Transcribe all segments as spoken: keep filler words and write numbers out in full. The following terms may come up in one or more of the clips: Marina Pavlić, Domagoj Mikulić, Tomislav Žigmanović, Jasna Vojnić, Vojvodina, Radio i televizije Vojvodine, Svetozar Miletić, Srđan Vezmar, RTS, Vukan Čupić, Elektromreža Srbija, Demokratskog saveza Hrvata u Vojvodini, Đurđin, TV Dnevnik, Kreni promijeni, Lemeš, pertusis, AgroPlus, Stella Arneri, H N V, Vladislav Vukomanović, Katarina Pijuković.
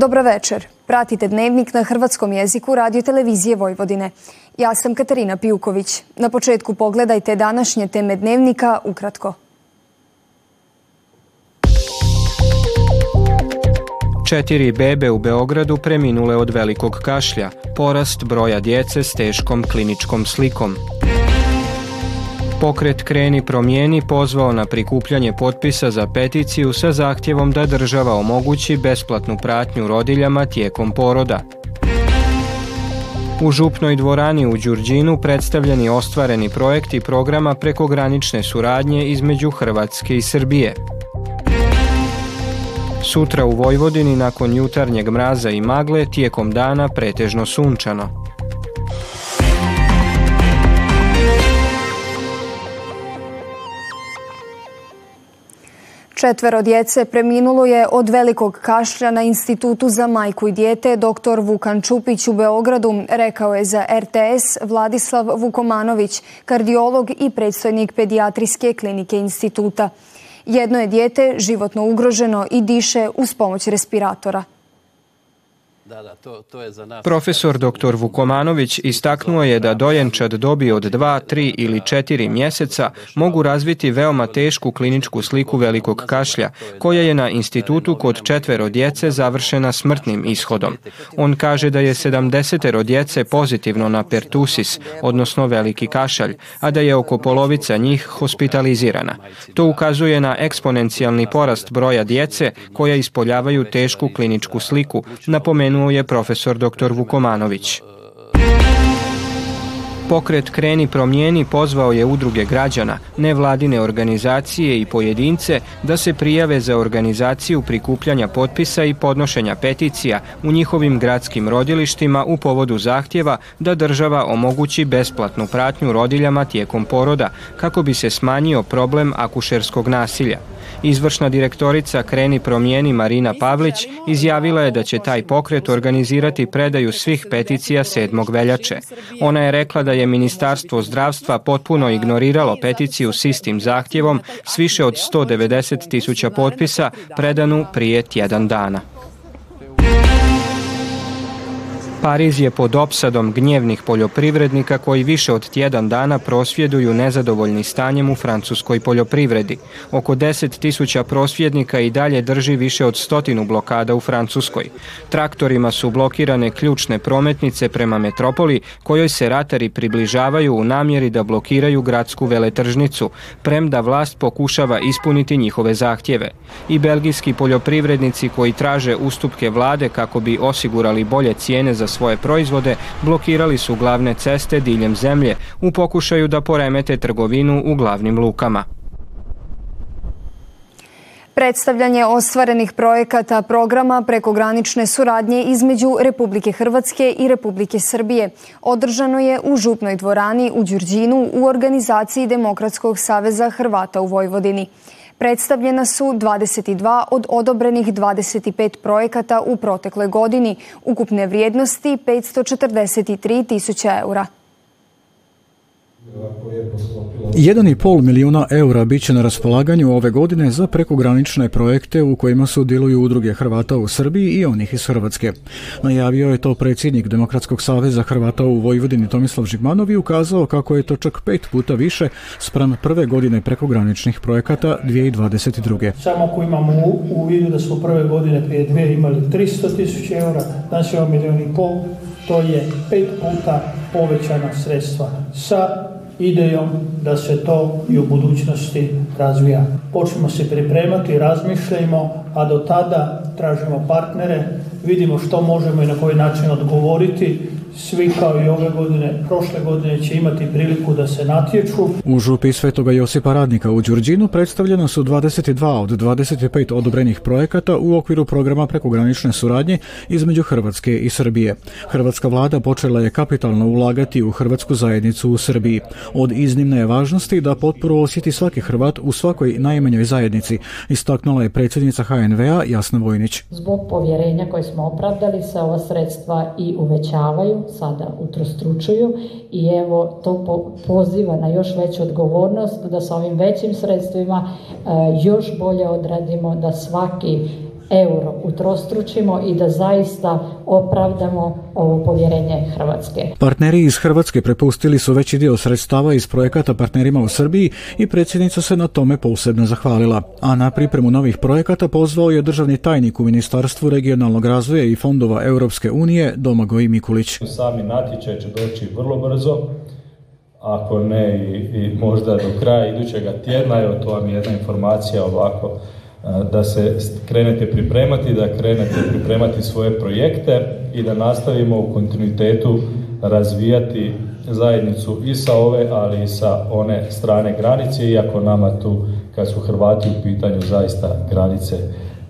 Dobro večer. Pratite Dnevnik na hrvatskom jeziku Radio i televizije Vojvodine. Ja sam Katarina Pijuković. Na početku pogledajte današnje teme Dnevnika ukratko. Četiri bebe u Beogradu preminule od velikog kašlja, porast broja djece s teškom kliničkom slikom. Pokret Kreni promijeni pozvao na prikupljanje potpisa za peticiju sa zahtjevom da država omogući besplatnu pratnju rodiljama tijekom poroda. U župnoj dvorani u Đurđinu predstavljeni ostvareni projekti programa prekogranične suradnje između Hrvatske i Srbije. Sutra u Vojvodini nakon jutarnjeg mraza i magle, tijekom dana pretežno sunčano. Četvero djece preminulo je od velikog kašlja na Institutu za majku i dijete. Doktor Vukan Čupić u Beogradu rekao je za R T S Vladislav Vukomanović, kardiolog i predstojnik pedijatrijske klinike instituta. Jedno je dijete životno ugroženo i diše uz pomoć respiratora. Profesor doktor Vukomanović istaknuo je da dojenčad dobi od dva, tri ili četiri mjeseca mogu razviti veoma tešku kliničku sliku velikog kašlja, koja je na institutu kod četvero djece završena smrtnim ishodom. On kaže da je sedamdesetero djece pozitivno na pertusis, odnosno veliki kašalj, a da je oko polovica njih hospitalizirana. To ukazuje na eksponencijalni porast broja djece koja ispoljavaju tešku kliničku sliku, napomenuo je profesor doktor Vukomanović. Pokret Kreni promijeni pozvao je udruge građana, nevladine organizacije i pojedince da se prijave za organizaciju prikupljanja potpisa i podnošenja peticija u njihovim gradskim rodilištima u povodu zahtjeva da država omogući besplatnu pratnju rodiljama tijekom poroda kako bi se smanjio problem akušerskog nasilja. Izvršna direktorica Kreni promijeni Marina Pavlić izjavila je da će taj pokret organizirati predaju svih peticija sedmog veljače. Ona je rekla da je Ministarstvo zdravstva potpuno ignoriralo peticiju s istim zahtjevom s više od sto devedeset tisuća potpisa predanu prije tjedan dana. Pariz je pod opsadom gnjevnih poljoprivrednika koji više od tjedan dana prosvjeduju nezadovoljni stanjem u francuskoj poljoprivredi. Oko deset tisuća prosvjednika i dalje drži više od stotinu blokada u Francuskoj. Traktorima su blokirane ključne prometnice prema metropoli kojoj se ratari približavaju u namjeri da blokiraju gradsku veletržnicu, premda vlast pokušava ispuniti njihove zahtjeve. I belgijski poljoprivrednici koji traže ustupke vlade kako bi osigurali bolje cijene za svoje proizvode, blokirali su glavne ceste diljem zemlje u pokušaju da poremete trgovinu u glavnim lukama. Predstavljanje ostvarenih projekata programa prekogranične suradnje između Republike Hrvatske i Republike Srbije održano je u župnoj dvorani u Đurđinu u organizaciji Demokratskog saveza Hrvata u Vojvodini. Predstavljena su dvadeset dva od odobrenih dvadeset pet projekata u protekloj godini, ukupne vrijednosti petsto četrdeset tri tisuće eura. jedan i pol milijuna eura bit će na raspolaganju ove godine za prekogranične projekte u kojima sudjeluju udruge Hrvata u Srbiji i onih iz Hrvatske. Najavio je to predsjednik Demokratskog saveza Hrvata u Vojvodini Tomislav Žigmanović i ukazao kako je to čak pet puta više spram prve godine prekograničnih projekata dvije tisuće dvadeset druge. Samo ako imamo u vidu da smo prve godine prije dvije imali tristo tisuća eura, znači imamo milijon i pol, to je pet puta povećana sredstva sa idejom da se to i u budućnosti razvija. Počnemo se pripremati, razmišljajmo, a do tada tražimo partnere, vidimo što možemo i na koji način odgovoriti. Svi kao i ove godine, prošle godine će imati priliku da se natječu. U župi Svetoga Josipa Radnika u Đurđinu predstavljena su dvadeset dva od dvadeset pet odobrenih projekata u okviru programa prekogranične suradnje između Hrvatske i Srbije. Hrvatska vlada počela je kapitalno ulagati u hrvatsku zajednicu u Srbiji. Od iznimne je važnosti da potporu osjeti svaki Hrvat u svakoj najmanjoj zajednici, istaknula je predsjednica H N V-a Jasna Vojnić. Zbog povjerenja koje smo opravdali se ova sredstva i uvećavaju, sada utrostručuju i evo to poziva na još veću odgovornost da sa ovim većim sredstvima e, još bolje odradimo da svaki euro utrostručimo i da zaista opravdamo ovo povjerenje Hrvatske. Partneri iz Hrvatske prepustili su veći dio sredstava iz projekata partnerima u Srbiji i predsjednica se na tome posebno zahvalila. A na pripremu novih projekata pozvao je državni tajnik u Ministarstvu regionalnog razvoja i fondova Europske unije Domagoj Mikulić. Sami natječaj će doći vrlo brzo, ako ne i, i možda do kraja idućega tjedna. Evo, to vam je jedna informacija ovako, da se krenete pripremati, da krenete pripremati svoje projekte i da nastavimo u kontinuitetu razvijati zajednicu i sa ove, ali i sa one strane granice, iako nama tu, kad su Hrvati u pitanju, zaista granice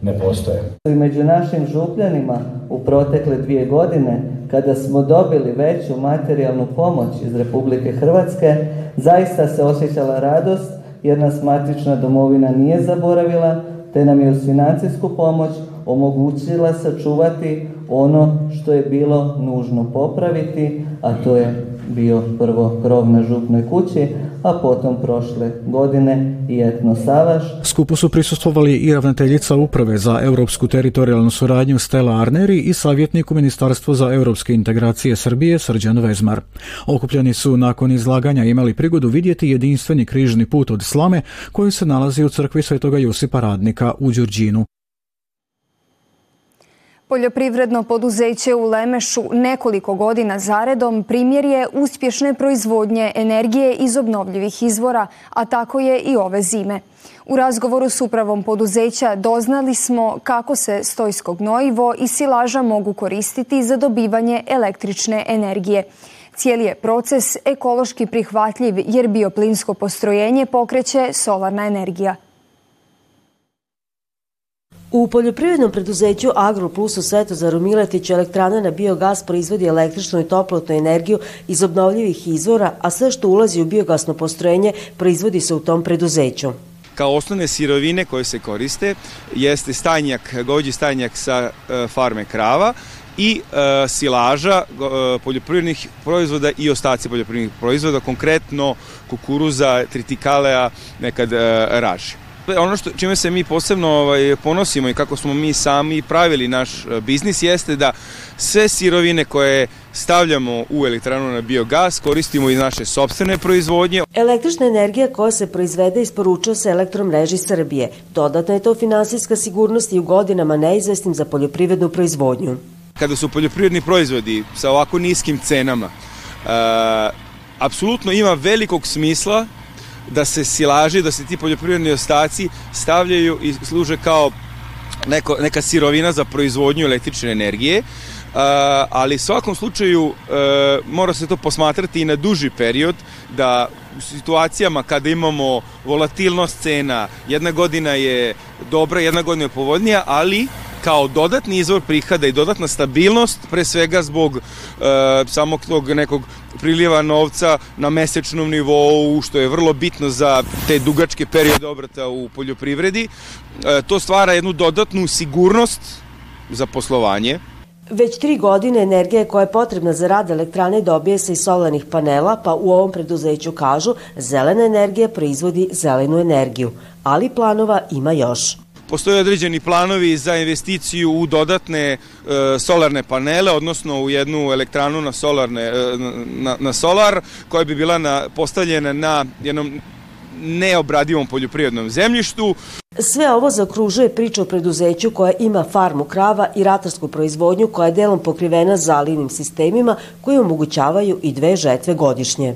ne postoje. Među našim župljanima u protekle dvije godine, kada smo dobili veću materijalnu pomoć iz Republike Hrvatske, zaista se osjećala radost jer nas matična domovina nije zaboravila, te nam je uz financijsku pomoć omogućila sačuvati ono što je bilo nužno popraviti, a to je bio prvo krov na župnoj kući, a potom prošle godine i etno salaš. Skupu su prisustvovali i ravnateljica Uprave za europsku teritorijalnu suradnju Stella Arneri i savjetnik u Ministarstvu za europske integracije Srbije Srđan Vezmar. Okupljeni su nakon izlaganja imali prigodu vidjeti jedinstveni križni put od slame koji se nalazi u crkvi Svetoga Josipa Radnika u Đurđinu. Poljoprivredno poduzeće u Lemešu nekoliko godina zaredom primjer je uspješne proizvodnje energije iz obnovljivih izvora, a tako je i ove zime. U razgovoru s upravom poduzeća doznali smo kako se stojsko gnojivo i silaža mogu koristiti za dobivanje električne energije. Cijeli je proces ekološki prihvatljiv jer bioplinsko postrojenje pokreće solarna energija. U poljoprivrednom preduzeću AgroPlus u Svetozaru Miletiću elektrana na biogas proizvodi električnu i toplotnu energiju iz obnovljivih izvora, a sve što ulazi u biogasno postrojenje proizvodi se u tom preduzeću. Kao osnovne sirovine koje se koriste jeste stanjak, goveđi stanjak sa farme krava i silaža poljoprivrednih proizvoda i ostaci poljoprivrednih proizvoda, konkretno kukuruza, tritikaleja, nekad raži. Ono što, čime se mi posebno ovaj, ponosimo i kako smo mi sami pravili naš biznis jeste da sve sirovine koje stavljamo u elektranu na biogas koristimo iz naše sopstvene proizvodnje. Električna energija koja se proizvede isporučuje se Elektromreži Srbije. Dodatna je to finansijska sigurnost i u godinama neizvesnim za poljoprivrednu proizvodnju. Kada su poljoprivredni proizvodi sa ovako niskim cenama, a, apsolutno ima velikog smisla da se silaži, da se ti poljoprivredni ostaci stavljaju i služe kao neko, neka sirovina za proizvodnju električne energije, e, ali u svakom slučaju e, mora se to posmatrati i na duži period, da u situacijama kada imamo volatilnost cena, jedna godina je dobra, jedna godina je povoljnija, ali kao dodatni izvor prihoda i dodatna stabilnost, pre svega zbog e, samog tog nekog priljeva novca na mesečnom nivou, što je vrlo bitno za te dugačke periode obrata u poljoprivredi, e, to stvara jednu dodatnu sigurnost za poslovanje. Već tri godine energija koja je potrebna za rad elektrane dobije se iz solarnih panela, pa u ovom preduzeću kažu zelena energija proizvodi zelenu energiju, ali planova ima još. Postoje određeni planovi za investiciju u dodatne e, solarne panele, odnosno u jednu elektranu na, solarne, e, na, na solar, koja bi bila na, postavljena na jednom neobradivom poljoprivrednom zemljištu. Sve ovo zaokružuje priču o preduzeću koja ima farmu krava i ratarsku proizvodnju koja je delom pokrivena zalivnim sistemima koji omogućavaju i dve žetve godišnje.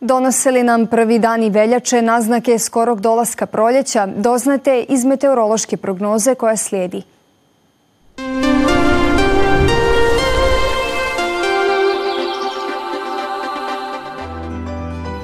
Donose li nam prvi dani veljače naznake skorog dolaska proljeća, doznate iz meteorološke prognoze koja slijedi.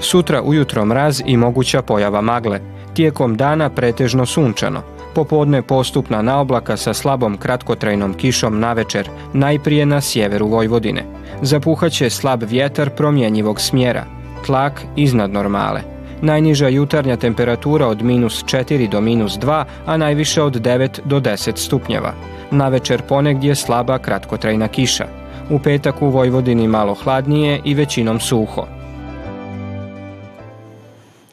Sutra ujutro mraz i moguća pojava magle. Tijekom dana pretežno sunčano. Popodne postupna naoblaka sa slabom kratkotrajnom kišom navečer, najprije na sjeveru Vojvodine. Zapuhaće slab vjetar promjenjivog smjera. Tlak iznad normale. Najniža jutarnja temperatura od minus četiri do minus dva, a najviše od devet do deset stupnjeva. Navečer ponegdje slaba kratkotrajna kiša. U petak u Vojvodini malo hladnije i većinom suho.